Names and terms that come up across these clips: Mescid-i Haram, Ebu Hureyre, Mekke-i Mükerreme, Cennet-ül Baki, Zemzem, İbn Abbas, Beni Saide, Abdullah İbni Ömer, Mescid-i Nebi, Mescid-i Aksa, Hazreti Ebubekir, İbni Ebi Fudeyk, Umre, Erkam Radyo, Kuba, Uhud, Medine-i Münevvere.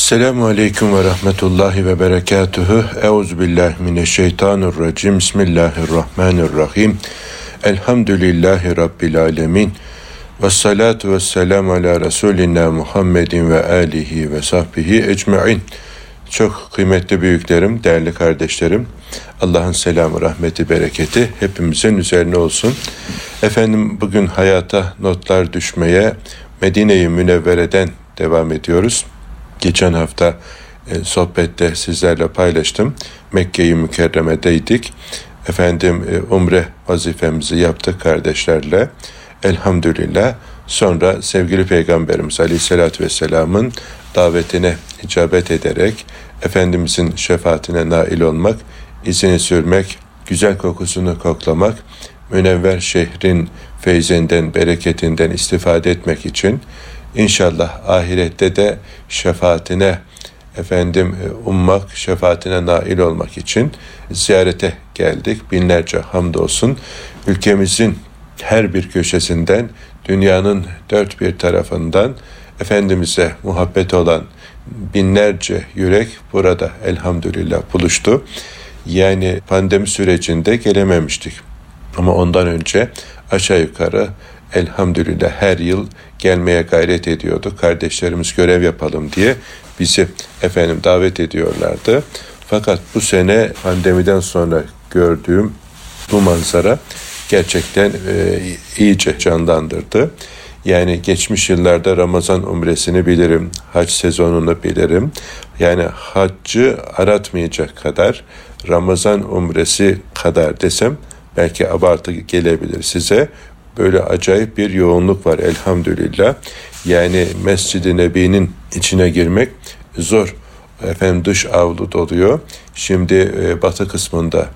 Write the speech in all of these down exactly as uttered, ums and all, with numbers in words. Esselamu aleyküm ve rahmetullahi ve berekatuhu. Euzubillahimineşşeytanirracim. Bismillahirrahmanirrahim. Elhamdülillahi Rabbil alemin. Vessalatu vesselamu ala Resulina Muhammedin ve alihi ve sahbihi ecmain. Çok kıymetli büyüklerim, değerli kardeşlerim, Allah'ın selamı, rahmeti, bereketi hepimizin üzerine olsun. Efendim, bugün hayata notlar düşmeye Medine-i Münevvere'den devam ediyoruz. Geçen hafta e, sohbette sizlerle paylaştım. Mekke-i Mükerreme'deydik. Efendim e, umre vazifemizi yaptık kardeşlerle. Elhamdülillah. Sonra sevgili Peygamberimiz Aleyhisselatü Vesselam'ın davetine icabet ederek Efendimizin şefaatine nail olmak, izini sürmek, güzel kokusunu koklamak, münevver şehrin feyzinden, bereketinden istifade etmek için İnşallah ahirette de şefaatine efendim ummak, şefaatine nail olmak için ziyarete geldik. Binlerce hamdolsun. Ülkemizin her bir köşesinden, dünyanın dört bir tarafından Efendimiz'e muhabbet olan binlerce yürek burada elhamdülillah buluştu. Yani pandemi sürecinde gelememiştik. Ama ondan önce aşağı yukarı elhamdülillah her yıl gelmeye gayret ediyordu. Kardeşlerimiz görev yapalım diye bizi efendim davet ediyorlardı. Fakat bu sene pandemiden sonra gördüğüm bu manzara gerçekten e, iyice canlandırdı. Yani geçmiş yıllarda Ramazan umresini bilirim, hac sezonunu bilirim. Yani haccı aratmayacak kadar, Ramazan umresi kadar desem belki abartı gelebilir size. Böyle acayip bir yoğunluk var elhamdülillah. Yani Mescid-i Nebi'nin içine girmek zor. Efendim dış avlu doluyor. Şimdi batı kısmında,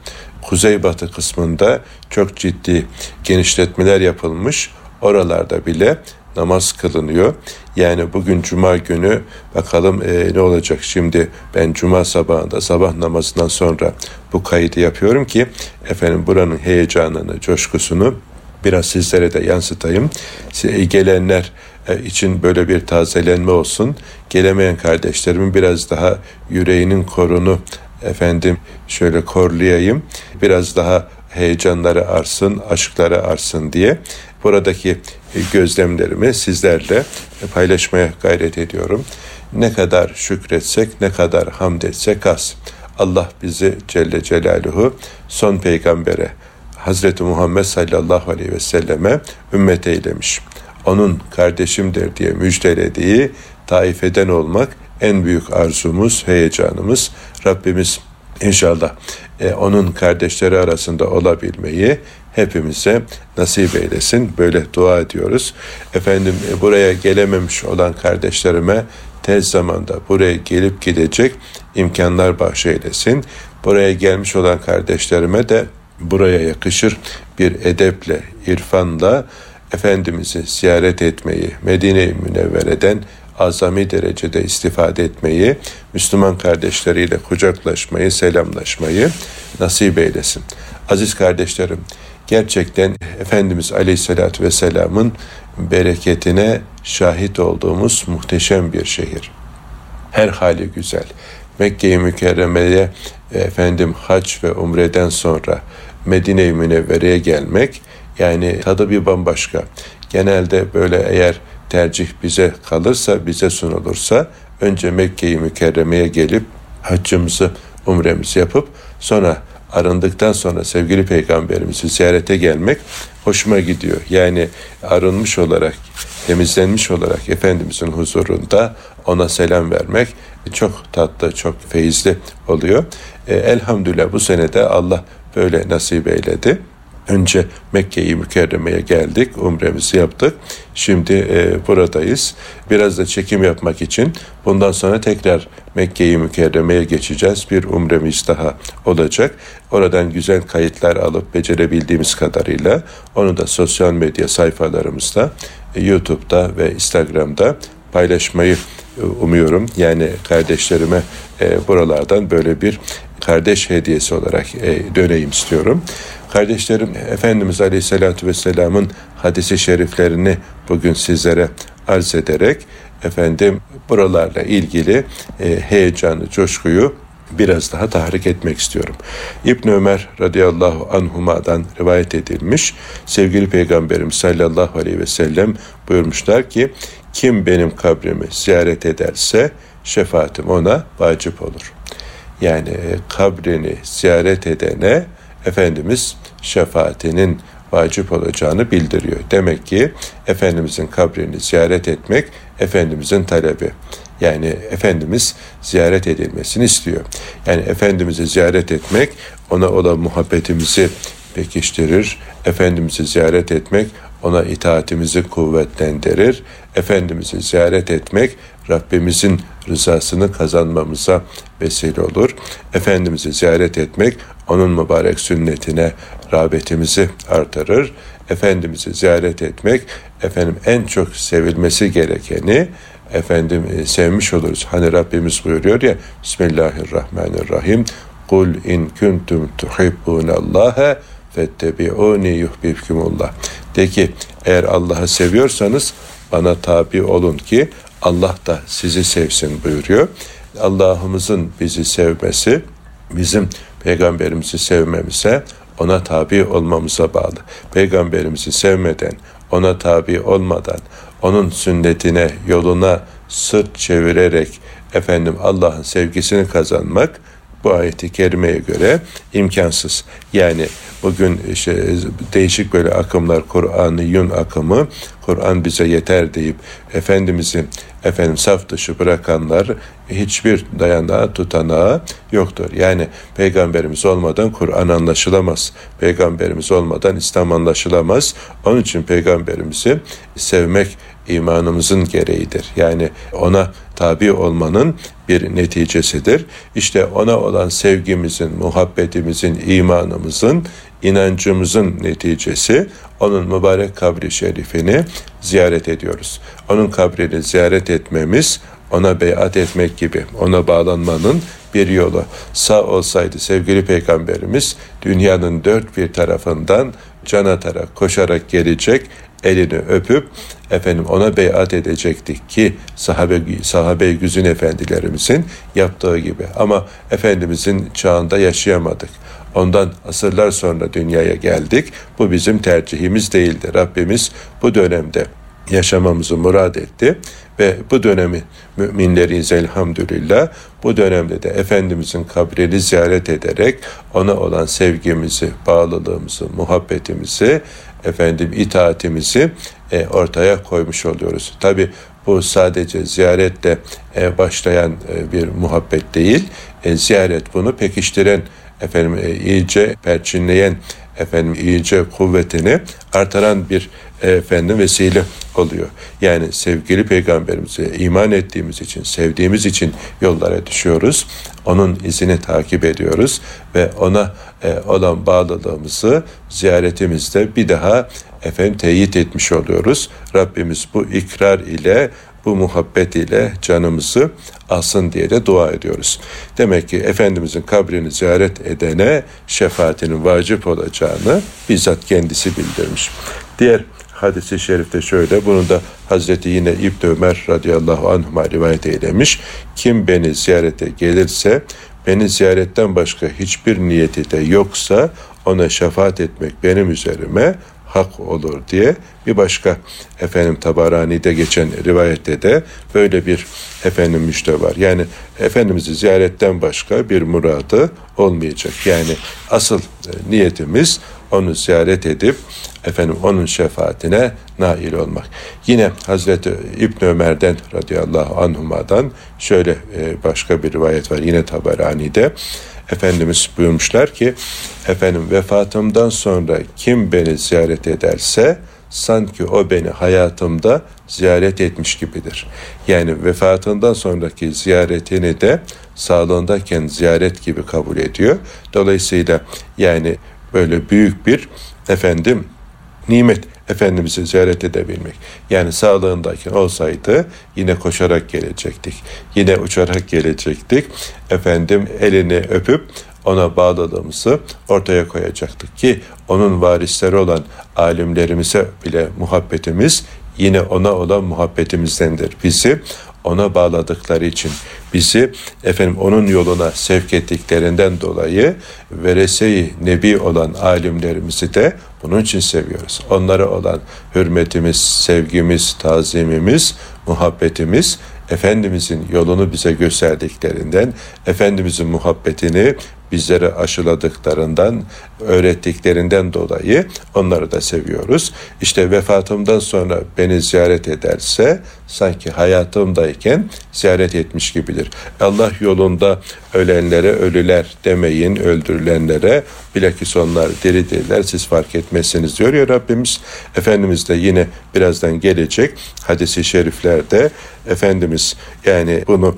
kuzey batı kısmında çok ciddi genişletmeler yapılmış. Oralarda bile namaz kılınıyor. Yani bugün cuma günü bakalım e, ne olacak şimdi. Ben cuma sabahında, sabah namazından sonra bu kaydı yapıyorum ki efendim buranın heyecanını, coşkusunu biraz sizlere de yansıtayım. Gelenler için böyle bir tazelenme olsun. Gelemeyen kardeşlerimin biraz daha yüreğinin korunu efendim şöyle korlayayım. Biraz daha heyecanları artsın, aşkları artsın diye buradaki gözlemlerimi sizlerle paylaşmaya gayret ediyorum. Ne kadar şükretsek, ne kadar hamd etsek az. Allah bizi Celle Celaluhu son peygambere, Hazreti Muhammed sallallahu aleyhi ve selleme ümmet eylemiş. Onun kardeşimdir diye müjdelediği Taif'eden olmak en büyük arzumuz, heyecanımız. Rabbimiz inşallah e, onun kardeşleri arasında olabilmeyi hepimize nasip eylesin. Böyle dua ediyoruz. Efendim e, buraya gelememiş olan kardeşlerime tez zamanda buraya gelip gidecek imkanlar bahşeylesin. Buraya gelmiş olan kardeşlerime de buraya yakışır bir edeple, irfanla Efendimiz'i ziyaret etmeyi, Medine-i Münevvere'den azami derecede istifade etmeyi, Müslüman kardeşleriyle kucaklaşmayı, selamlaşmayı nasip eylesin. Aziz kardeşlerim, gerçekten Efendimiz Aleyhisselatü Vesselam'ın bereketine şahit olduğumuz muhteşem bir şehir. Her hali güzel. Mekke-i Mükerreme'ye efendim hac ve umreden sonra Medine-i Münevvere'ye gelmek, yani tadı bir bambaşka. Genelde böyle eğer tercih bize kalırsa, bize sunulursa önce Mekke-i Mükerreme'ye gelip haccımızı, umremizi yapıp sonra arındıktan sonra sevgili Peygamberimizi ziyarete gelmek hoşuma gidiyor. Yani arınmış olarak, temizlenmiş olarak Efendimizin huzurunda ona selam vermek çok tatlı, çok feyizli oluyor. E, elhamdülillah bu senede Allah böyle nasip eyledi. Önce Mekke-i Mükerreme'ye geldik, umremizi yaptık. Şimdi e, buradayız. Biraz da çekim yapmak için bundan sonra tekrar Mekke-i Mükerreme'ye geçeceğiz. Bir umremiz daha olacak. Oradan güzel kayıtlar alıp becerebildiğimiz kadarıyla onu da sosyal medya sayfalarımızda, YouTube'da ve Instagram'da paylaşmayı umuyorum. Yani kardeşlerime e, buralardan böyle bir kardeş hediyesi olarak e, döneyim istiyorum. Kardeşlerim, Efendimiz Aleyhisselatü Vesselam'ın hadisi şeriflerini bugün sizlere arz ederek efendim buralarla ilgili e, heyecanı, coşkuyu biraz daha tahrik etmek istiyorum. İbn Ömer radıyallahu anhuma'dan rivayet edilmiş. Sevgili Peygamberimiz sallallahu aleyhi ve sellem buyurmuşlar ki kim benim kabrimi ziyaret ederse şefaatim ona vacip olur. Yani kabrini ziyaret edene Efendimiz şefaatinin vacip olacağını bildiriyor. Demek ki Efendimizin kabrini ziyaret etmek Efendimizin talebi. Yani Efendimiz ziyaret edilmesini istiyor. Yani Efendimiz'i ziyaret etmek ona olan muhabbetimizi pekiştirir. Efendimiz'i ziyaret etmek ona itaatimizi kuvvetlendirir. Efendimiz'i ziyaret etmek Rabbimizin rızasını kazanmamıza vesile olur. Efendimiz'i ziyaret etmek onun mübarek sünnetine rağbetimizi artırır. Efendimiz'i ziyaret etmek efendim en çok sevilmesi gerekeni efendim sevmiş oluruz. Hani Rabbimiz buyuruyor ya Bismillahirrahmanirrahim. Kul in kuntum tuhibbunallaha fettebi'uni yuhbibkumullah. De ki eğer Allah'ı seviyorsanız bana tabi olun ki Allah da sizi sevsin buyuruyor. Allah'ımızın bizi sevmesi bizim Peygamberimizi sevmemize, ona tabi olmamıza bağlı. Peygamberimizi sevmeden, ona tabi olmadan, onun sünnetine, yoluna sırt çevirerek efendim Allah'ın sevgisini kazanmak bu ayeti kerimeye göre imkansız. Yani bugün işte değişik böyle akımlar, Kur'an-ı Yun akımı, Kur'an bize yeter deyip Efendimiz'i efendim saf dışı bırakanlar hiçbir dayanağı, tutanağı yoktur. Yani Peygamberimiz olmadan Kur'an anlaşılamaz. Peygamberimiz olmadan İslam anlaşılamaz. Onun için Peygamberimizi sevmek imanımızın gereğidir. Yani ona tabi olmanın bir neticesidir. İşte ona olan sevgimizin, muhabbetimizin, imanımızın, inancımızın neticesi onun mübarek kabri şerifini ziyaret ediyoruz. Onun kabrini ziyaret etmemiz ona beyat etmek gibi, ona bağlanmanın bir yolu. Sağ olsaydı sevgili Peygamberimiz dünyanın dört bir tarafından can atarak, koşarak gelecek, elini öpüp efendim ona beyat edecektik ki sahabe, sahabe-i güzin efendilerimizin yaptığı gibi. Ama Efendimizin çağında yaşayamadık. Ondan asırlar sonra dünyaya geldik. Bu bizim tercihimiz değildi. Rabbimiz bu dönemde yaşamamızı murad etti ve bu dönemi müminleriyiz elhamdülillah. Bu dönemde de Efendimizin kabrini ziyaret ederek ona olan sevgimizi, bağlılığımızı, muhabbetimizi, efendim itaatimizi e, ortaya koymuş oluyoruz. Tabi bu sadece ziyaretle e, başlayan e, bir muhabbet değil. E, ziyaret bunu pekiştiren, efendim e, iyice perçinleyen, efendim iyice kuvvetini artıran bir efendim vesile oluyor. Yani sevgili Peygamberimize iman ettiğimiz için, sevdiğimiz için yollara düşüyoruz. Onun izini takip ediyoruz ve ona e, olan bağlılığımızı ziyaretimizde bir daha efendim teyit etmiş oluyoruz. Rabbimiz bu ikrar ile, bu muhabbet ile canımızı alsın diye de dua ediyoruz. Demek ki Efendimizin kabrini ziyaret edene şefaatinin vacip olacağını bizzat kendisi bildirmiş. Diğer hadis-i şerifte şöyle, bunu da Hazreti yine İbn Ömer radıyallahu anhuma rivayet eylemiş. Kim beni ziyarete gelirse, beni ziyaretten başka hiçbir niyeti de yoksa ona şefaat etmek benim üzerime hak olur diye bir başka efendim Tabarani'de geçen rivayette de böyle bir efendim müjde var. Yani Efendimiz'i ziyaretten başka bir muradı olmayacak. Yani asıl niyetimiz onu ziyaret edip efendim onun şefaatine nail olmak. Yine Hazreti İbn Ömer'den radıyallahu anhuma'dan şöyle başka bir rivayet var yine Tabarani'de. Efendimiz buyurmuşlar ki efendim vefatımdan sonra kim beni ziyaret ederse sanki o beni hayatımda ziyaret etmiş gibidir. Yani vefatından sonraki ziyaretini de sağlığındayken ziyaret gibi kabul ediyor. Dolayısıyla yani böyle büyük bir efendim nimet Efendimiz'i ziyaret edebilmek. Yani sağlığındayken olsaydı yine koşarak gelecektik. Yine uçarak gelecektik. Efendim elini öpüp ona bağlılığımızı ortaya koyacaktık ki onun varisleri olan alimlerimize bile muhabbetimiz yine ona olan muhabbetimizdendir. Bizi ona bağladıkları için, bizi efendim onun yoluna sevk ettiklerinden dolayı verese-i nebi olan alimlerimizi de bunun için seviyoruz. Onlara olan hürmetimiz, sevgimiz, tazimimiz, muhabbetimiz, Efendimizin yolunu bize gösterdiklerinden, Efendimizin muhabbetini bizlere aşıladıklarından, öğrettiklerinden dolayı onları da seviyoruz. İşte vefatımdan sonra beni ziyaret ederse sanki hayatımdayken ziyaret etmiş gibidir. Allah yolunda ölenlere ölüler demeyin, öldürülenlere, bilakis onlar diridirler, siz fark etmezsiniz diyor ya Rabbimiz. Efendimiz de yine birazdan gelecek hadis-i şeriflerde Efendimiz yani bunu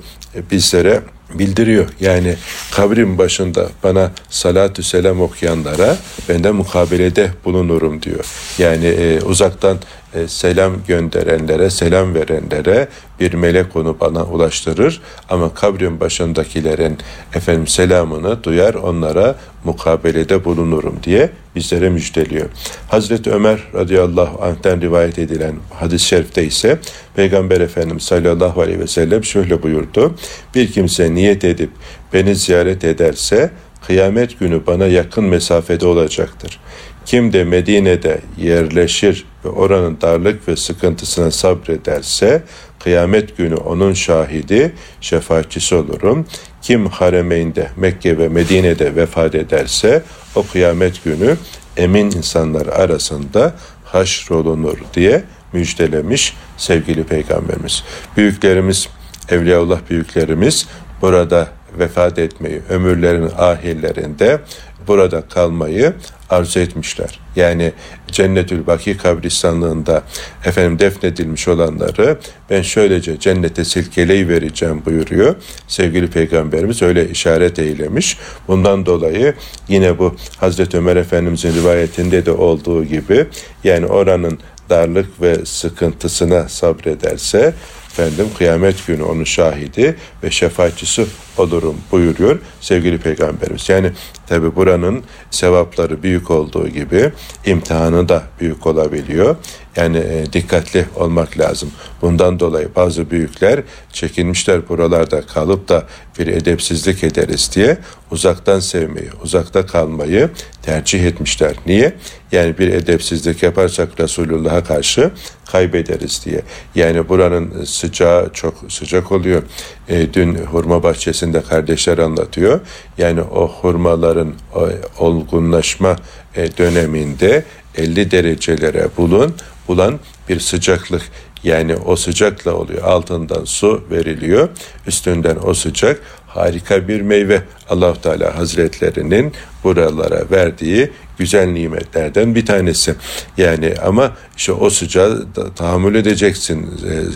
bizlere bildiriyor. Yani kabrin başında bana salatü selam okuyanlara ben de mukabelede bulunurum diyor. Yani e, uzaktan e, selam gönderenlere, selam verenlere bir melek onu bana ulaştırır. Ama kabrin başındakilerin efendim selamını duyar, onlara mukabelede bulunurum diye bizlere müjdeliyor. Hazreti Ömer radıyallahu anh'ten rivayet edilen hadis-i şerifte ise Peygamber Efendimiz sallallahu aleyhi ve sellem şöyle buyurdu. Bir kimse niyet edip beni ziyaret ederse kıyamet günü bana yakın mesafede olacaktır. Kim de Medine'de yerleşir ve oranın darlık ve sıkıntısına sabrederse kıyamet günü onun şahidi, şefaatçisi olurum. Kim haremeynde, Mekke ve Medine'de vefat ederse o kıyamet günü emin insanlar arasında haşrolunur diye müjdelemiş sevgili Peygamberimiz. Büyüklerimiz, Evliyaullah büyüklerimiz burada vefat etmeyi, ömürlerin ahirlerinde burada kalmayı arzu etmişler. Yani Cennet-ül Baki kabristanlığında efendim defnedilmiş olanları ben şöylece cennete silkeleyivereceğim buyuruyor. Sevgili Peygamberimiz öyle işaret eylemiş. Bundan dolayı yine bu Hazreti Ömer Efendimizin rivayetinde de olduğu gibi yani oranın darlık ve sıkıntısına sabrederse efendim kıyamet günü onun şahidi ve şefaatçisi olurum buyuruyor sevgili Peygamberimiz. Yani tabi buranın sevapları büyük olduğu gibi imtihanı da büyük olabiliyor. Yani e, dikkatli olmak lazım. Bundan dolayı bazı büyükler çekinmişler buralarda kalıp da bir edepsizlik ederiz diye uzaktan sevmeyi, uzakta kalmayı tercih etmişler. Niye? Yani bir edepsizlik yaparsak Resulullah'a karşı kaybederiz diye. Yani buranın sıcağı çok sıcak oluyor. E, dün hurma bahçesinde kardeşler anlatıyor. Yani o hurmaların o olgunlaşma e, döneminde elli derecelere bulun, bulan bir sıcaklık. Yani o sıcakla oluyor. Altından su veriliyor. Üstünden o sıcak harika bir meyve. Allah-u Teala Hazretlerinin buralara verdiği güzel nimetlerden bir tanesi. Yani ama işte o sıcağı tahammül edeceksin.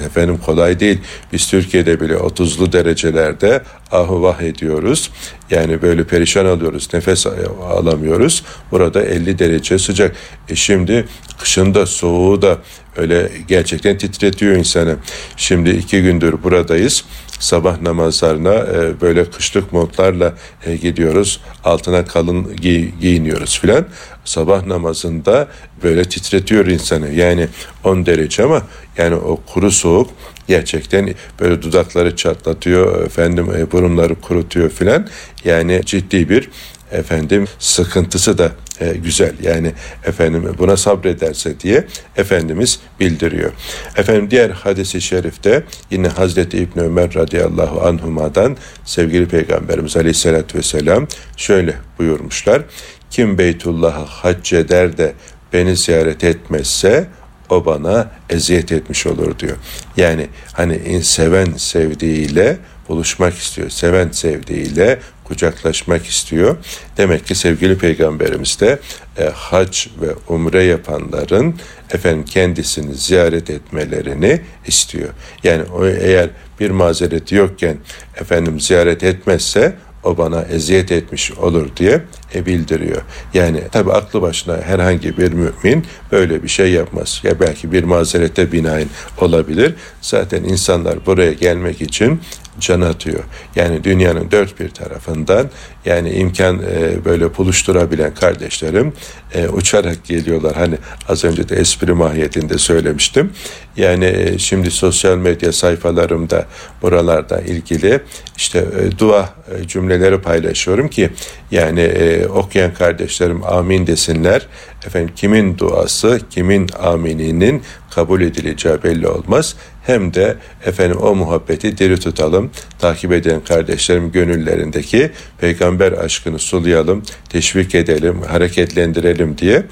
Efendim kolay değil. Biz Türkiye'de bile otuzlu derecelerde ahu vah ediyoruz. Yani böyle perişan alıyoruz. Nefes alamıyoruz. Burada elli derece sıcak. E şimdi kışında soğuğu da öyle gerçekten titretiyor insanı. Şimdi iki gündür buradayız. Sabah namazlarına e, böyle kışlık montlarla e, gidiyoruz. Altına kalın giy- giyiniyoruz filan. Sabah namazında böyle titretiyor insanı. Yani on derece ama yani o kuru soğuk gerçekten böyle dudakları çatlatıyor. Efendim e, burunları kurutuyor filan. Yani ciddi bir efendim sıkıntısı da e, güzel. Yani efendim buna sabrederse diye Efendimiz bildiriyor. Efendim diğer hadis-i şerifte yine Hazreti İbni Ömer radıyallahu anhuma'dan sevgili Peygamberimiz aleyhissalatü vesselam şöyle buyurmuşlar. Kim Beytullah'a hac eder de beni ziyaret etmezse o bana eziyet etmiş olur diyor. Yani hani seven sevdiğiyle buluşmak istiyor. Seven sevdiğiyle kucaklaşmak istiyor. Demek ki sevgili Peygamberimiz de e, hac ve umre yapanların efendim kendisini ziyaret etmelerini istiyor. Yani o eğer bir mazereti yokken efendim ziyaret etmezse o bana eziyet etmiş olur diye e, bildiriyor. Yani tabi aklı başına herhangi bir mümin böyle bir şey yapmaz. Ya belki bir mazerete binaen olabilir. Zaten insanlar buraya gelmek için can atıyor. Yani dünyanın dört bir tarafından, yani imkan e, böyle buluşturabilen kardeşlerim e, uçarak geliyorlar. Hani az önce de espri mahiyetinde söylemiştim. Yani e, şimdi sosyal medya sayfalarımda buralarda ilgili işte e, dua e, cümleleri paylaşıyorum ki yani e, okuyan kardeşlerim amin desinler. Efendim kimin duası, kimin amininin kabul edileceği belli olmaz. Hem de efendim o muhabbeti diri tutalım. Takip eden kardeşlerim gönüllerindeki peygamber aşkını sulayalım, teşvik edelim, hareketlendirelim diye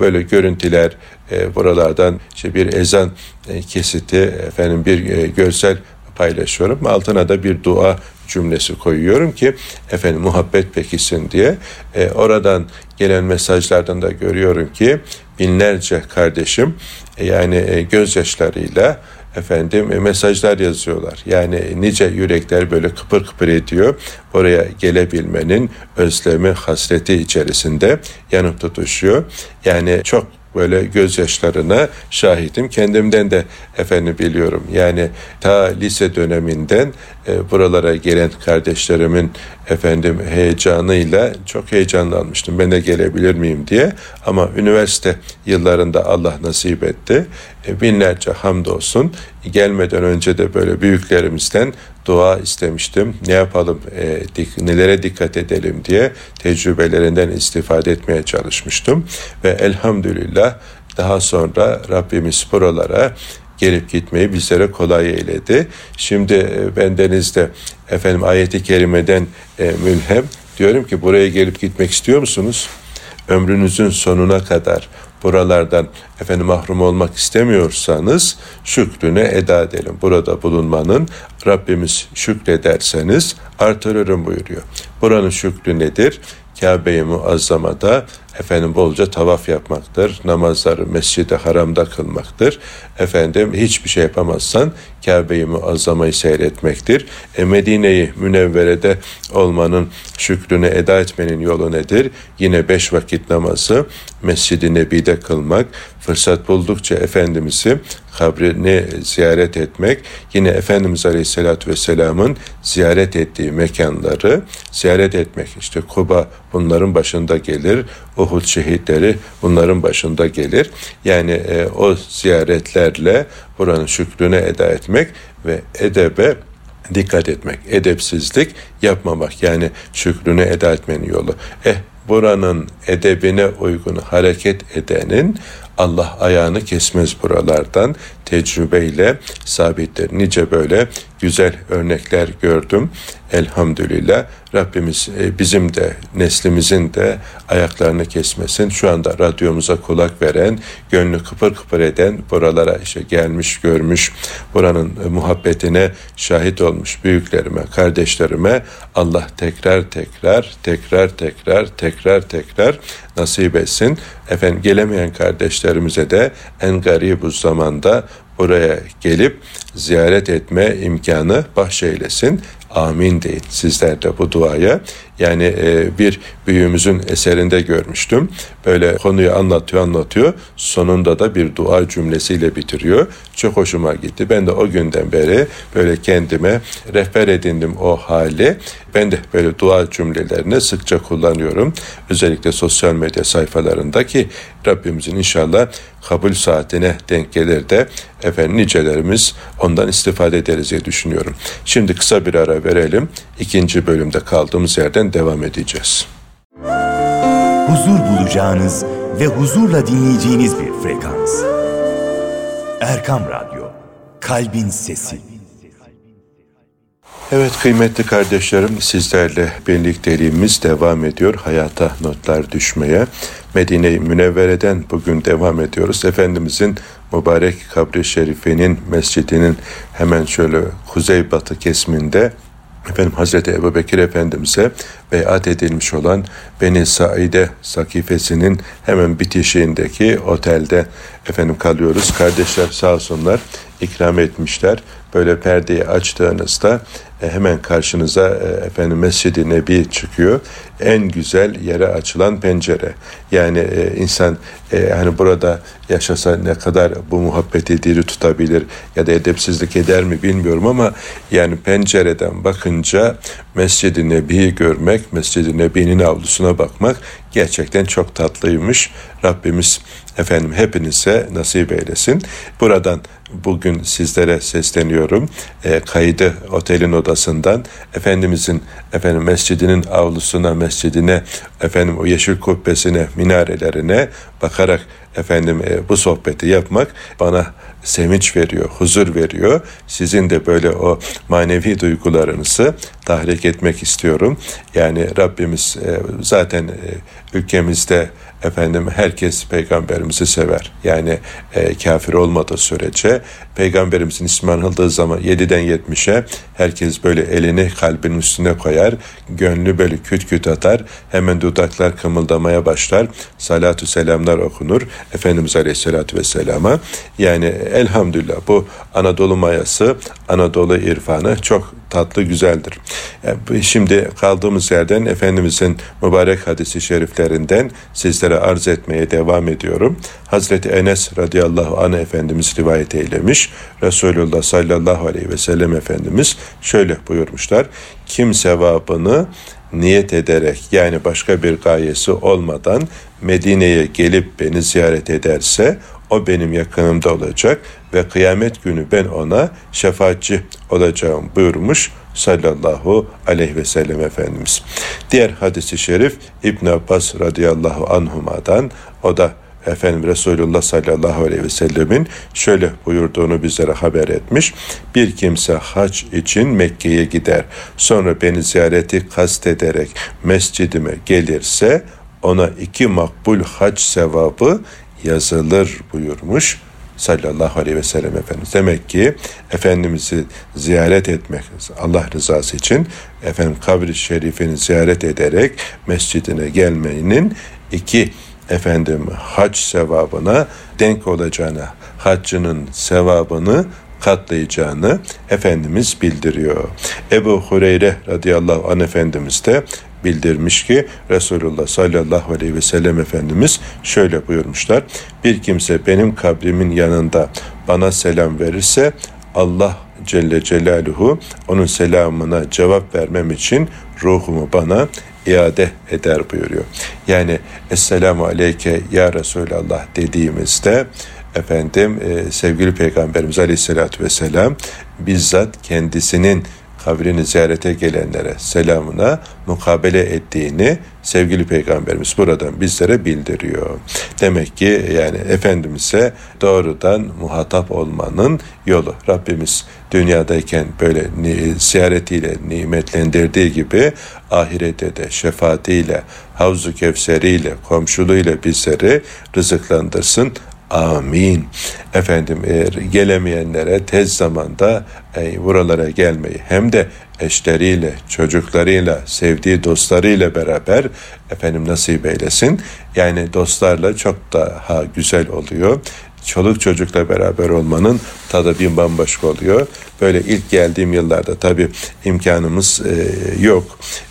böyle görüntüler e, buralardan işte bir ezan e, kesiti, efendim bir e, görsel paylaşıyorum. Altına da bir dua cümlesi koyuyorum ki efendim muhabbet pekişsin diye. E, oradan gelen mesajlardan da görüyorum ki binlerce kardeşim e, yani e, gözyaşlarıyla efendim mesajlar yazıyorlar. Yani nice yürekler böyle kıpır kıpır ediyor. Oraya gelebilmenin özlemi, hasreti içerisinde yanıp tutuşuyor. Yani çok böyle gözyaşlarına şahidim. Kendimden de efendim biliyorum. Yani ta lise döneminden e, buralara gelen kardeşlerimin efendim heyecanıyla çok heyecanlanmıştım. Ben de gelebilir miyim diye. Ama üniversite yıllarında Allah nasip etti. E, binlerce hamdolsun. Gelmeden önce de böyle büyüklerimizden dua istemiştim. Ne yapalım, e, dik, nelere dikkat edelim diye tecrübelerinden istifade etmeye çalışmıştım. Ve elhamdülillah daha sonra Rabbimiz buralara gelip gitmeyi bizlere kolay eyledi. Şimdi e, bendeniz de efendim ayeti kerimeden e, mülhem diyorum ki buraya gelip gitmek istiyor musunuz? Ömrünüzün sonuna kadar buralardan efendim mahrum olmak istemiyorsanız şükrüne eda edelim. Burada bulunmanın, Rabbimiz şükrederseniz artırırım buyuruyor. Buranın şükrü nedir? Kabe-i Muazzama'da efendim bolca tavaf yapmaktır. Namazları Mescid-i Haram'da kılmaktır. Efendim hiçbir şey yapamazsan Kabe-i Muazzama'yı seyretmektir. E, Medine-i Münevvere'de olmanın şükrünü eda etmenin yolu nedir? Yine beş vakit namazı Mescid-i Nebi'de kılmak, fırsat buldukça Efendimiz'i kabrini ziyaret etmek, yine Efendimiz Aleyhisselatü Vesselam'ın ziyaret ettiği mekanları ziyaret etmek. İşte Kuba bunların başında gelir, Uhud şehitleri bunların başında gelir. Yani e, o ziyaretlerle buranın şükrünü eda etmek ve edebe dikkat etmek, edepsizlik yapmamak, yani şükrünü eda etmenin yolu. Eh, buranın edebine uygun hareket edenin Allah ayağını kesmez buralardan, tecrübeyle sabittir. Nice böyle güzel örnekler gördüm. Elhamdülillah Rabbimiz bizim de neslimizin de ayaklarını kesmesin. Şu anda radyomuza kulak veren, gönlü kıpır kıpır eden, buralara işte gelmiş, görmüş, buranın muhabbetine şahit olmuş büyüklerime, kardeşlerime Allah tekrar tekrar tekrar tekrar tekrar tekrar nasip etsin. Efendim gelemeyen kardeşlerimize de en garip bu zamanda buraya gelip ziyaret etme imkanı bahşeylesin. Amin deyin. Sizler de bu duaya, yani e, bir büyüğümüzün eserinde görmüştüm. Böyle konuyu anlatıyor anlatıyor. Sonunda da bir dua cümlesiyle bitiriyor. Çok hoşuma gitti. Ben de o günden beri böyle kendime rehber edindim o hali. Ben de böyle dua cümlelerini sıkça kullanıyorum. Özellikle sosyal medya sayfalarındaki Rabbimizin inşallah kabul saatine denk gelir de efendim nicelerimiz ondan istifade ederiz diye düşünüyorum. Şimdi kısa bir ara verelim. İkinci bölümde kaldığımız yerden devam edeceğiz. Huzur bulacağınız ve huzurla dinleyeceğiniz bir frekans. Erkam Radyo, Kalbin Sesi. Evet kıymetli kardeşlerim, sizlerle birlikteliğimiz devam ediyor. Hayata notlar düşmeye. Medine-i Münevvere'den bugün devam ediyoruz. Efendimizin mübarek kabri şerifinin, mescidinin hemen şöyle kuzeybatı kesiminde efendim Hazreti Ebubekir Efendimiz'e beyat edilmiş olan Beni Saide sakifesinin hemen bitişiğindeki otelde efendim kalıyoruz. Kardeşler sağ olsunlar ikram etmişler. böyle perdeyi açtığınızda hemen karşınıza efendim Mescid-i Nebi çıkıyor. En güzel yere açılan pencere. Yani insan hani burada yaşasa ne kadar bu muhabbeti diri tutabilir ya da edepsizlik eder mi bilmiyorum ama yani pencereden bakınca Mescid-i Nebi'yi görmek, Mescid-i Nebi'nin avlusuna bakmak gerçekten çok tatlıymış. Rabbimiz efendim hepinize nasip eylesin. Buradan bugün sizlere sesleniyorum. E, kaydı otelin odasından Efendimizin efendim mescidinin avlusuna, mescidine, efendim o yeşil kubbesine, minarelerine bakarak efendim e, bu sohbeti yapmak bana sevinç veriyor, huzur veriyor. Sizin de böyle o manevi duygularınızı tahrik etmek istiyorum. Yani Rabbimiz e, zaten e, ülkemizde efendim herkes peygamberimizi sever. Yani e, kafir olmadığı sürece peygamberimizin ismi anıldığı zaman yediden yetmişe herkes böyle elini kalbinin üstüne koyar. Gönlü böyle küt küt atar. Hemen dudaklar kımıldamaya başlar. Salatü selamlar okunur Efendimiz Aleyhisselatü Vesselam'a. Yani elhamdülillah bu Anadolu mayası, Anadolu irfanı çok tatlı, güzeldir. Şimdi kaldığımız yerden Efendimizin mübarek hadisi şeriflerinden sizlere arz etmeye devam ediyorum. Hazreti Enes radıyallahu anh Efendimiz rivayet eylemiş. Resulullah sallallahu aleyhi ve sellem Efendimiz şöyle buyurmuşlar. Kim sevabını niyet ederek yani başka bir gayesi olmadan Medine'ye gelip beni ziyaret ederse o benim yakınımda olacak ve kıyamet günü ben ona şefaatçi olacağım buyurmuş sallallahu aleyhi ve sellem Efendimiz. Diğer hadis-i şerif İbn Abbas radıyallahu anhuma'dan, o da Efendimiz Resulullah sallallahu aleyhi ve sellemin şöyle buyurduğunu bizlere haber etmiş. Bir kimse hac için Mekke'ye gider, sonra beni ziyareti kastederek mescidime gelirse ona iki makbul hac sevabı yazılır buyurmuş sallallahu aleyhi ve sellem Efendimiz. Demek ki Efendimiz'i ziyaret etmek Allah rızası için efendim kabri şerifini ziyaret ederek mescidine gelmenin iki efendim hac sevabına denk olacağını, haccının sevabını katlayacağını Efendimiz bildiriyor. Ebu Hureyre radıyallahu anh Efendimiz de bildirmiş ki Resulullah sallallahu aleyhi ve sellem Efendimiz şöyle buyurmuşlar. Bir kimse benim kabrimin yanında bana selam verirse Allah Celle Celaluhu onun selamına cevap vermem için ruhumu bana iade eder buyuruyor. Yani Esselamu Aleyke Ya Resulallah dediğimizde efendim e, sevgili Peygamberimiz Aleyhisselatü Vesselam bizzat kendisinin kabrini ziyarete gelenlere selamına mukabele ettiğini sevgili Peygamberimiz buradan bizlere bildiriyor. Demek ki yani Efendimiz'e doğrudan muhatap olmanın yolu. Rabbimiz dünyadayken böyle ziyaretiyle nimetlendirdiği gibi ahirette de şefaatiyle, Havz-ı Kevseri'yle, komşuluğuyla bizleri rızıklandırsın. Amin. Efendim gelemeyenlere tez zamanda e, buralara gelmeyi hem de eşleriyle, çocuklarıyla, sevdiği dostlarıyla beraber efendim nasip eylesin. Yani dostlarla çok daha güzel oluyor. Çoluk çocukla beraber olmanın tadı bir bambaşka oluyor. Böyle ilk geldiğim yıllarda tabii imkanımız e, yok.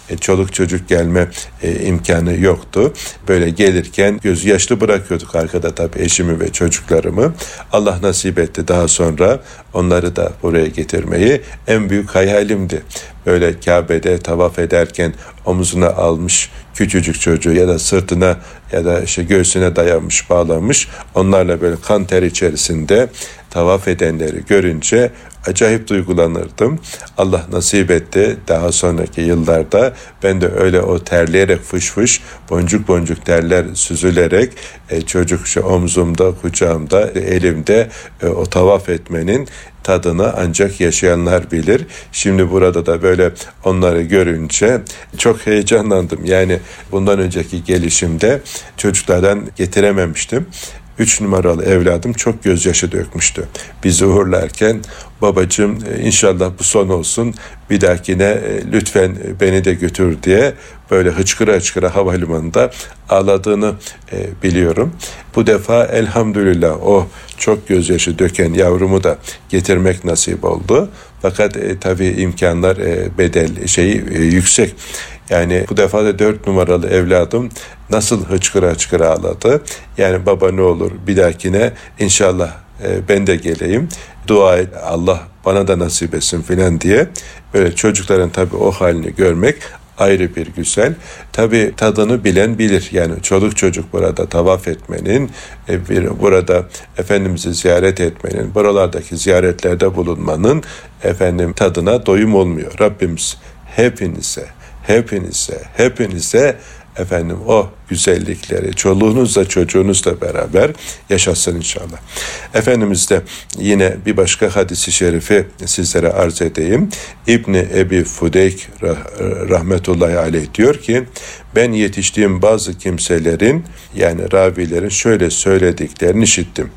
E, çoluk çocuk gelme e, imkanı yoktu. Böyle gelirken gözü yaşlı bırakıyorduk arkada tabii eşimi ve çocuklarımı. Allah nasip etti daha sonra onları da buraya getirmeyi. En büyük hayalimdi. Böyle Kabe'de tavaf ederken omuzuna almış küçücük çocuğu ya da sırtına ya da işte göğsüne dayanmış, bağlanmış. Onlarla böyle kan ter içerisinde tavaf edenleri görünce acayip duygulanırdım. Allah nasip etti. Daha sonraki yıllarda ben de öyle o terleyerek fış fış boncuk boncuk terler süzülerek e, çocuk şu omzumda, kucağımda, elimde e, o tavaf etmenin tadını ancak yaşayanlar bilir. Şimdi burada da böyle onları görünce çok heyecanlandım. Yani bundan önceki gelişimde çocuklardan getirememiştim. üç numaralı evladım çok gözyaşı dökmüştü. Bizi uğurlarken babacığım inşallah bu son olsun, bir dahakine lütfen beni de götür diye böyle hıçkıra hıçkıra havalimanında ağladığını biliyorum. Bu defa elhamdülillah o çok gözyaşı döken yavrumu da getirmek nasip oldu. Fakat e, tabii imkanlar e, bedel şeyi e, yüksek. Yani bu defa da dört numaralı evladım nasıl hıçkıra hıçkıra ağladı. Yani baba ne olur bir dahakine inşallah e, ben de geleyim. Dua et, Allah bana da nasip etsin filan diye. Böyle çocukların tabii o halini görmek ayrı bir güzel. Tabii tadını bilen bilir. Yani çoluk çocuk burada tavaf etmenin, e, bir, burada Efendimiz'i ziyaret etmenin, buralardaki ziyaretlerde bulunmanın efendim tadına doyum olmuyor. Rabbimiz hepinize, hepinize, hepinize efendim o güzellikleri çoluğunuzla çocuğunuzla beraber yaşasın inşallah. Efendimiz de yine bir başka hadisi şerifi sizlere arz edeyim. İbni Ebi Fudeyk rahmetullahi aleyh diyor ki, ben yetiştiğim bazı kimselerin yani ravilerin şöyle söylediklerini işittim.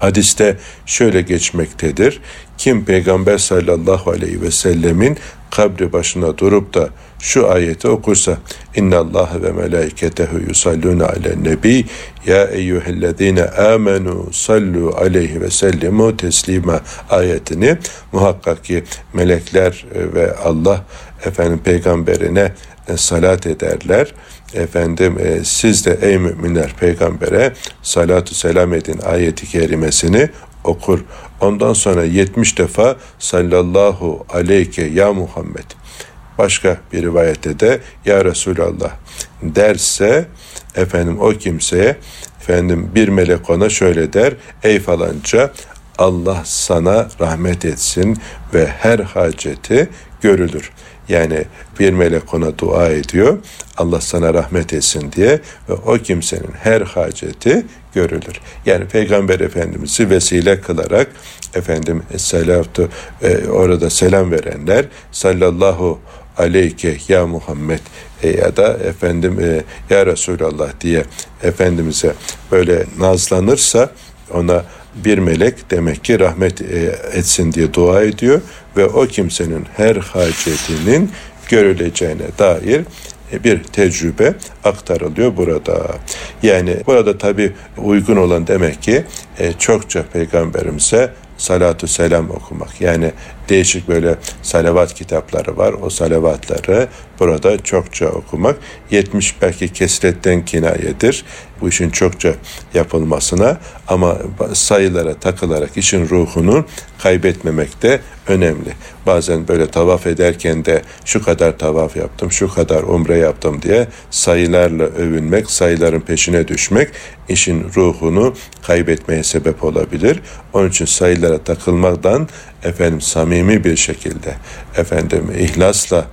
Hadiste şöyle geçmektedir. Kim Peygamber sallallahu aleyhi ve sellemin kabri başına durup da şu ayeti okursa, İnna Allahe ve melaiketehu yusalluna alen nebi ya eyyuhellezine amenu sallu aleyhi ve sellimu teslima ayetini, muhakkak ki melekler ve Allah efendim peygamberine salat ederler. Efendim e, siz de ey müminler peygambere salatu selam edin ayeti kerimesini okur. Ondan sonra yetmiş defa sallallahu aleyke ya Muhammed, başka bir rivayette de ya Resulallah derse efendim o kimseye efendim bir melek ona şöyle der, ey falanca Allah sana rahmet etsin ve her haceti görülür. Yani bir melek ona dua ediyor, Allah sana rahmet etsin diye, ve o kimsenin her haceti görülür. Yani Peygamber Efendimiz'i vesile kılarak efendim selatü e, orada selam verenler sallallahu aleyke ya Muhammed e, ya da efendim e, ya Resulallah diye Efendimiz'e böyle nazlanırsa ona bir melek demek ki rahmet etsin diye dua ediyor ve o kimsenin her hacetinin görüleceğine dair bir tecrübe aktarılıyor burada. Yani burada tabii uygun olan demek ki çokça Peygamberimize salatu selam okumak. Yani değişik böyle salavat kitapları var. O salavatları burada çokça okumak. yetmiş belki kesretten kinayedir bu işin çokça yapılmasına, ama sayılara takılarak işin ruhunu kaybetmemek de önemli. Bazen böyle tavaf ederken de şu kadar tavaf yaptım, şu kadar umre yaptım diye sayılarla övünmek, sayıların peşine düşmek işin ruhunu kaybetmeye sebep olabilir. Onun için sayılara takılmadan efendim samimi bir şekilde efendim ihlasla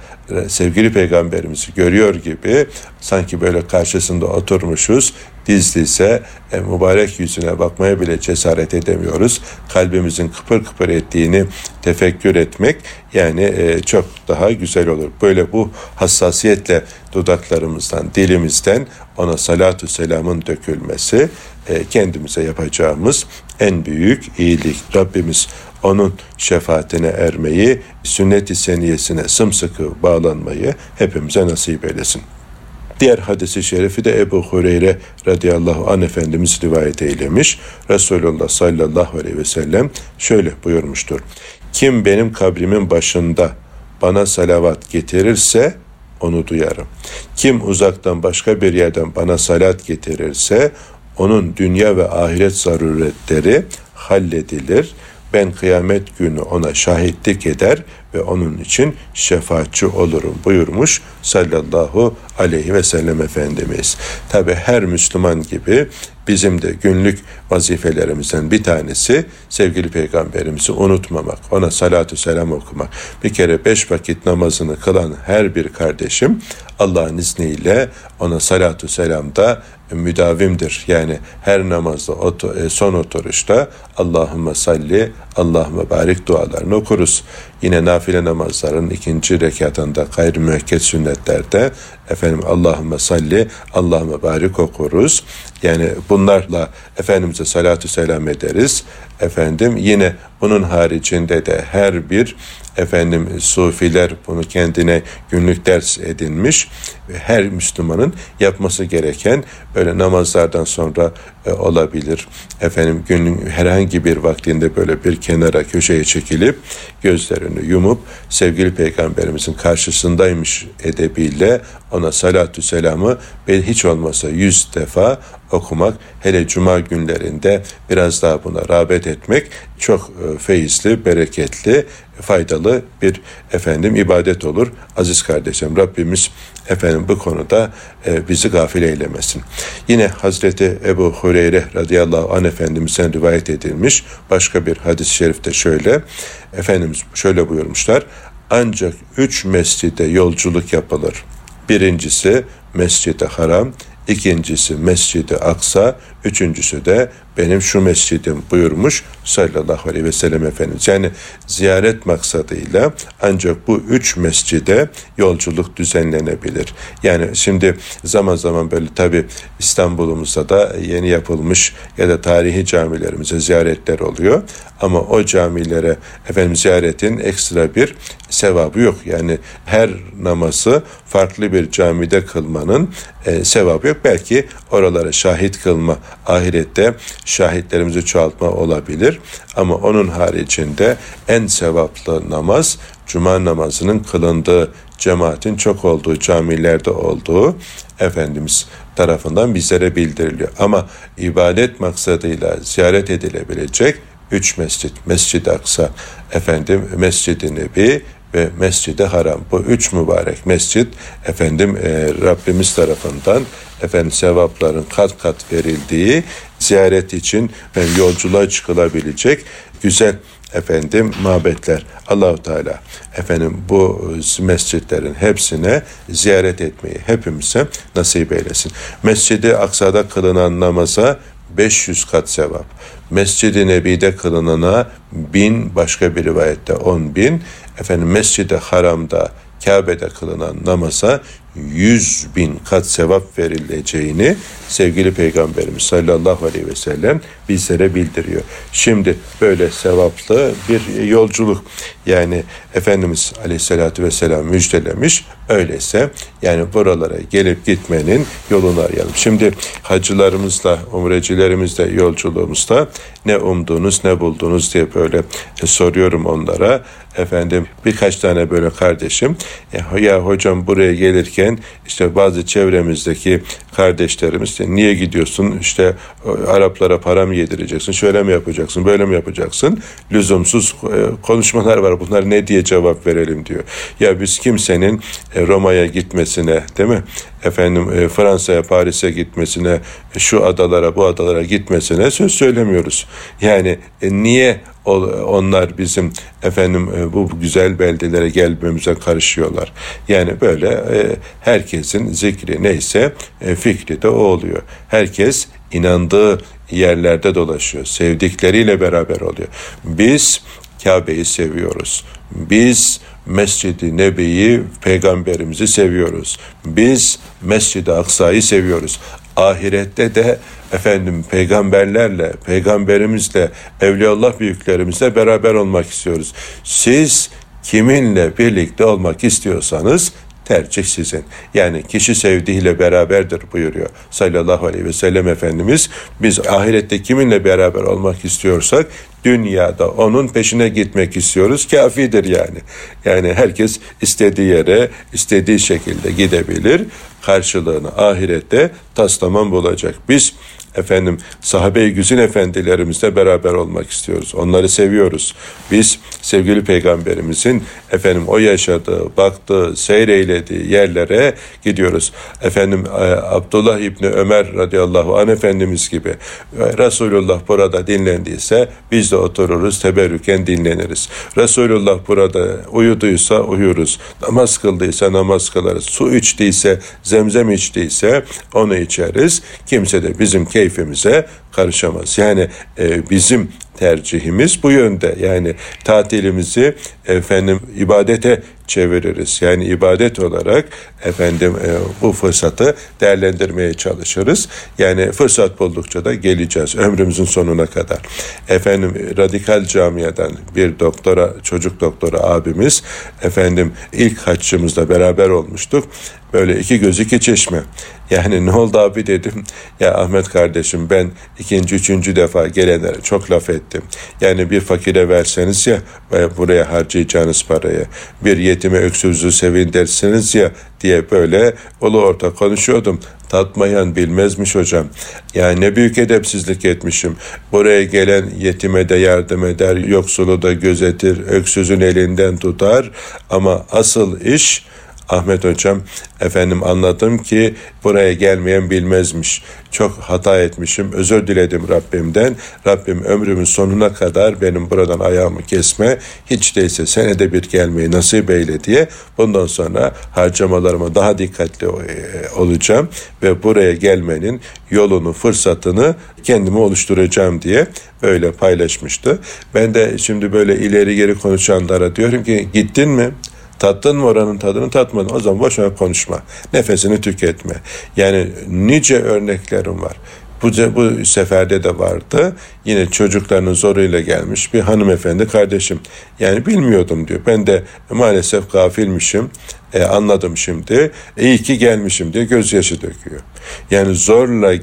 sevgili Peygamberimizi görüyor gibi sanki böyle karşısında oturmuşuz, diz dize e, mübarek yüzüne bakmaya bile cesaret edemiyoruz. Kalbimizin kıpır kıpır ettiğini tefekkür etmek yani e, çok daha güzel olur. Böyle bu hassasiyetle dudaklarımızdan, dilimizden ona salatu selamın dökülmesi e, kendimize yapacağımız en büyük iyilik. Rabbimiz onun şefaatine ermeyi, sünnet-i seniyesine sımsıkı bağlanmayı hepimize nasip eylesin. Diğer hadisi şerifi de Ebu Hureyre radıyallahu anh Efendimiz rivayet eylemiş. Resulullah sallallahu aleyhi ve sellem şöyle buyurmuştur. Kim benim kabrimin başında bana salavat getirirse onu duyarım. Kim uzaktan başka bir yerden bana salat getirirse onun dünya ve ahiret zaruretleri halledilir. Ben kıyamet günü ona şahitlik eder ve onun için şefaatçi olurum buyurmuş sallallahu aleyhi ve sellem Efendimiz. Tabi her Müslüman gibi bizim de günlük vazifelerimizden bir tanesi sevgili Peygamberimizi unutmamak, ona salatü selam okumak. Bir kere beş vakit namazını kılan her bir kardeşim Allah'ın izniyle ona salatü selam da müdavimdir. Yani her namazda son oturuşta Allahümme salli, Allahümme barik dualarını okuruz. Yine nafile namazların ikinci rekatında gayrimüekked sünnetlerde efendim Allahümme salli, Allahümme barik okuruz. Yani bunlarla Efendimiz'e salatü selam ederiz. Efendim yine bunun haricinde de her bir efendim sufiler bunu kendine günlük ders edinmiş. Her Müslümanın yapması gereken böyle namazlardan sonra e, olabilir. Efendim günün herhangi bir vaktinde böyle bir kenara köşeye çekilip gözlerini yumup sevgili Peygamberimizin karşısındaymış edebiyle ona salatü selamı ve hiç olmasa yüz defa okumak, hele cuma günlerinde biraz daha buna rağbet etmek çok feyizli, bereketli, faydalı bir efendim ibadet olur. Aziz kardeşim, Rabbimiz efendim bu konuda e, bizi gafil eylemesin. Yine Hazreti Ebu Hureyre radıyallahu anh Efendimiz'den rivayet edilmiş başka bir hadis-i şerifte şöyle, Efendimiz şöyle buyurmuşlar: ancak üç mescide yolculuk yapılır. Birincisi Mescid-i Haram, ikincisi Mescid-i Aksa, üçüncüsü de benim şu mescidim buyurmuş sallallahu aleyhi ve sellem Efendimiz. Yani ziyaret maksadıyla ancak bu üç mescide yolculuk düzenlenebilir. Yani şimdi zaman zaman böyle tabi İstanbul'umuzda da yeni yapılmış ya da tarihi camilerimize ziyaretler oluyor. Ama o camilere efendim ziyaretin ekstra bir sevabı yok. Yani her namazı farklı bir camide kılmanın e, sevabı yok. Belki oralara şahit kılma, ahirette şahitlerimizi çoğaltma olabilir. Ama onun haricinde en sevaplı namaz cuma namazının kılındığı, cemaatin çok olduğu camilerde olduğu Efendimiz tarafından bizlere bildiriliyor. Ama ibadet maksadıyla ziyaret edilebilecek üç mescid: Mescid-i Aksa, efendim Mescid-i Nebi ve Mescid-i Haram. Bu üç mübarek mescid efendim e, Rabbimiz tarafından efendim sevapların kat kat verildiği, ziyaret için efendim, yolculuğa çıkılabilecek güzel efendim mabetler. Allah-u Teala efendim bu mescitlerin hepsine ziyaret etmeyi hepimize nasip eylesin. Mescid-i Aksa'da kılınan namaza beş yüz kat sevap, Mescid-i Nebi'de kılınana bin, başka bir rivayette on bin, efendim Mescid-i Haram'da, Kabe'de kılınan namaza yüz bin kat sevap verileceğini sevgili Peygamberimiz sallallahu aleyhi ve sellem bizlere bildiriyor. Şimdi böyle sevaplı bir yolculuk, yani Efendimiz aleyhissalatü vesselam müjdelemiş. Öyleyse yani buralara gelip gitmenin yolunu arayalım. Şimdi hacılarımızla, umrecilerimizle yolculuğumuzda ne umdunuz ne buldunuz diye böyle e, soruyorum onlara. Efendim birkaç tane böyle kardeşim e, ya hocam buraya gelirken İşte bazı çevremizdeki kardeşlerimiz işte niye gidiyorsun, işte Araplara para mı yedireceksin, şöyle mi yapacaksın, böyle mi yapacaksın, lüzumsuz konuşmalar var, bunlar ne diye cevap verelim diyor. Ya biz kimsenin Roma'ya gitmesine, değil mi efendim, Fransa'ya, Paris'e gitmesine, şu adalara, bu adalara gitmesine söz söylemiyoruz. Yani niye onlar bizim efendim bu güzel beldelere gelmemize karışıyorlar? Yani böyle herkesin zikri neyse fikri de o oluyor. Herkes inandığı yerlerde dolaşıyor. Sevdikleriyle beraber oluyor. Biz Kabe'yi seviyoruz. Biz Mescid-i Nebi'yi, Peygamberimizi seviyoruz. Biz Mescid-i Aksa'yı seviyoruz. Ahirette de efendim peygamberlerle, peygamberimizle, evliyaullah büyüklerimizle beraber olmak istiyoruz. Siz kiminle birlikte olmak istiyorsanız tercih sizin. Yani kişi sevdiğiyle beraberdir buyuruyor sallallahu aleyhi ve sellem Efendimiz. Biz ahirette kiminle beraber olmak istiyorsak dünyada onun peşine gitmek istiyoruz. Kafidir yani. Yani herkes istediği yere, istediği şekilde gidebilir. Karşılığını ahirette taslaman bulacak. Biz efendim sahabe-i güzin efendilerimizle beraber olmak istiyoruz. Onları seviyoruz. Biz sevgili peygamberimizin efendim o yaşadığı, baktığı, seyreylediği yerlere gidiyoruz. Efendim Abdullah İbni Ömer radıyallahu anh Efendimiz gibi Resulullah burada dinlendiyse biz de otururuz, teberrüken dinleniriz. Resulullah burada uyuduysa uyuruz. Namaz kıldıysa namaz kılarız. Su içtiyse, zemzem içtiyse onu içeriz. Kimse de bizim keyfimize karışamaz. Yani e, bizim tercihimiz bu yönde. Yani tatilimizi efendim ibadete çeviririz. Yani ibadet olarak efendim e, bu fırsatı değerlendirmeye çalışırız. Yani fırsat buldukça da geleceğiz ömrümüzün sonuna kadar. Efendim radikal camiadan bir doktora, çocuk doktora abimiz, efendim ilk haccımızla beraber olmuştuk. Böyle iki göz iki çeşme. Yani ne oldu abi dedim. Ya Ahmet kardeşim, ben ikinci üçüncü defa gelenlere çok laf ettim. Yani bir fakire verseniz ya buraya harcayacağınız parayı, bir yetime öksüzü sevin dersiniz ya diye böyle ulu orta konuşuyordum. Tatmayan bilmezmiş hocam. Yani ne büyük edepsizlik etmişim. Buraya gelen yetime de yardım eder, yoksulu da gözetir, öksüzün elinden tutar. Ama asıl iş, Ahmet hocam efendim anladım ki buraya gelmeyen bilmezmiş. Çok hata etmişim. Özür diledim Rabbimden. Rabbim ömrümün sonuna kadar benim buradan ayağımı kesme. Hiç değilse senede bir gelmeyi nasip eyle diye. Bundan sonra harcamalarıma daha dikkatli olacağım ve buraya gelmenin yolunu, fırsatını kendime oluşturacağım diye böyle paylaşmıştı. Ben de şimdi böyle ileri geri konuşanlara diyorum ki gittin mi? Tattın mı oranın tadını? Tatmadın. O zaman boşuna konuşma. Nefesini tüketme. Yani nice örneklerim var. Bu, bu seferde de vardı. Yine çocuklarının zoruyla gelmiş bir hanımefendi kardeşim. Yani bilmiyordum diyor. Ben de maalesef gafilmişim. E, anladım şimdi. İyi ki gelmişim diye gözyaşı döküyor. Yani zorla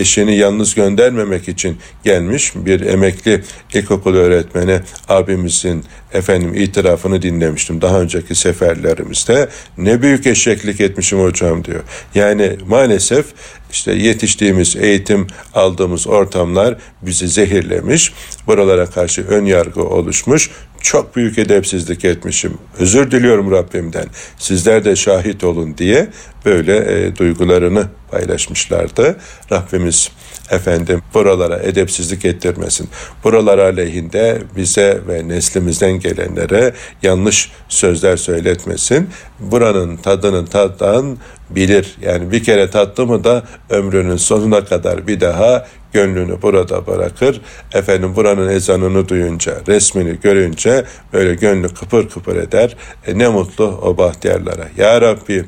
eşini yalnız göndermemek için gelmiş bir emekli ilkokul öğretmeni abimizin efendim itirafını dinlemiştim daha önceki seferlerimizde. Ne büyük eşeklik etmişim hocam diyor. Yani maalesef işte yetiştiğimiz, eğitim aldığımız ortamlar bizi zehirlemiş. Buralara karşı ön yargı oluşmuş. Çok büyük edepsizlik etmişim. Özür diliyorum Rabbimden. Sizler de şahit olun diye böyle e, duygularını paylaşmışlardı. Rabbimiz efendim buralara edepsizlik ettirmesin. Buralar aleyhinde bize ve neslimizden gelenlere yanlış sözler söyletmesin. Buranın tadını tattan bilir. Yani bir kere tattı mı da ömrünün sonuna kadar bir daha gönlünü burada bırakır. Efendim buranın ezanını duyunca, resmini görünce böyle gönlü kıpır kıpır eder. E ne mutlu o bahtiyarlara. Ya Rabbi,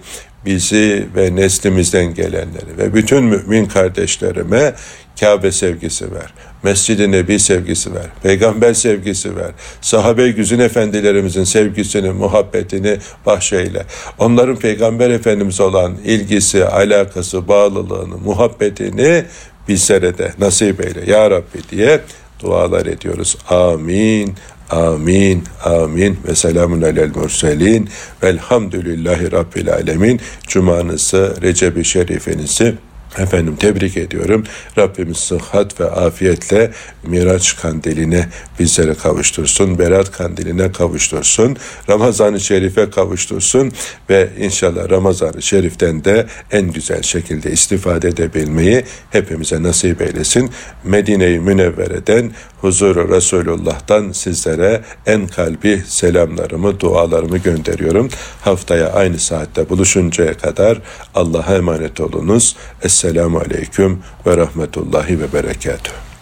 bizi ve neslimizden gelenleri ve bütün mümin kardeşlerime Kabe sevgisi ver, Mescid-i Nebi sevgisi ver, Peygamber sevgisi ver, sahabe-i güzin efendilerimizin sevgisini, muhabbetini bahşeyle. Onların Peygamber Efendimiz olan ilgisi, alakası, bağlılığını, muhabbetini bizlere de nasip eyle ya Rabbi diye dualar ediyoruz. Amin. Amin, amin ve selamun alel murselin velhamdülillahi rabbil alemin. Cumanızı, Recep-i Şerifinizi efendim tebrik ediyorum. Rabbimiz sıhhat ve afiyetle Miraç kandiline bizlere kavuştursun. Berat kandiline kavuştursun. Ramazan-ı Şerif'e kavuştursun. Ve inşallah Ramazan-ı Şerif'ten de en güzel şekilde istifade edebilmeyi hepimize nasip eylesin. Medine-i Münevvere'den, huzur-u Resulullah'tan sizlere en kalbi selamlarımı, dualarımı gönderiyorum. Haftaya aynı saatte buluşuncaya kadar Allah'a emanet olunuz. Esselamu Aleyküm ve Rahmetullahi ve Berekatuhu.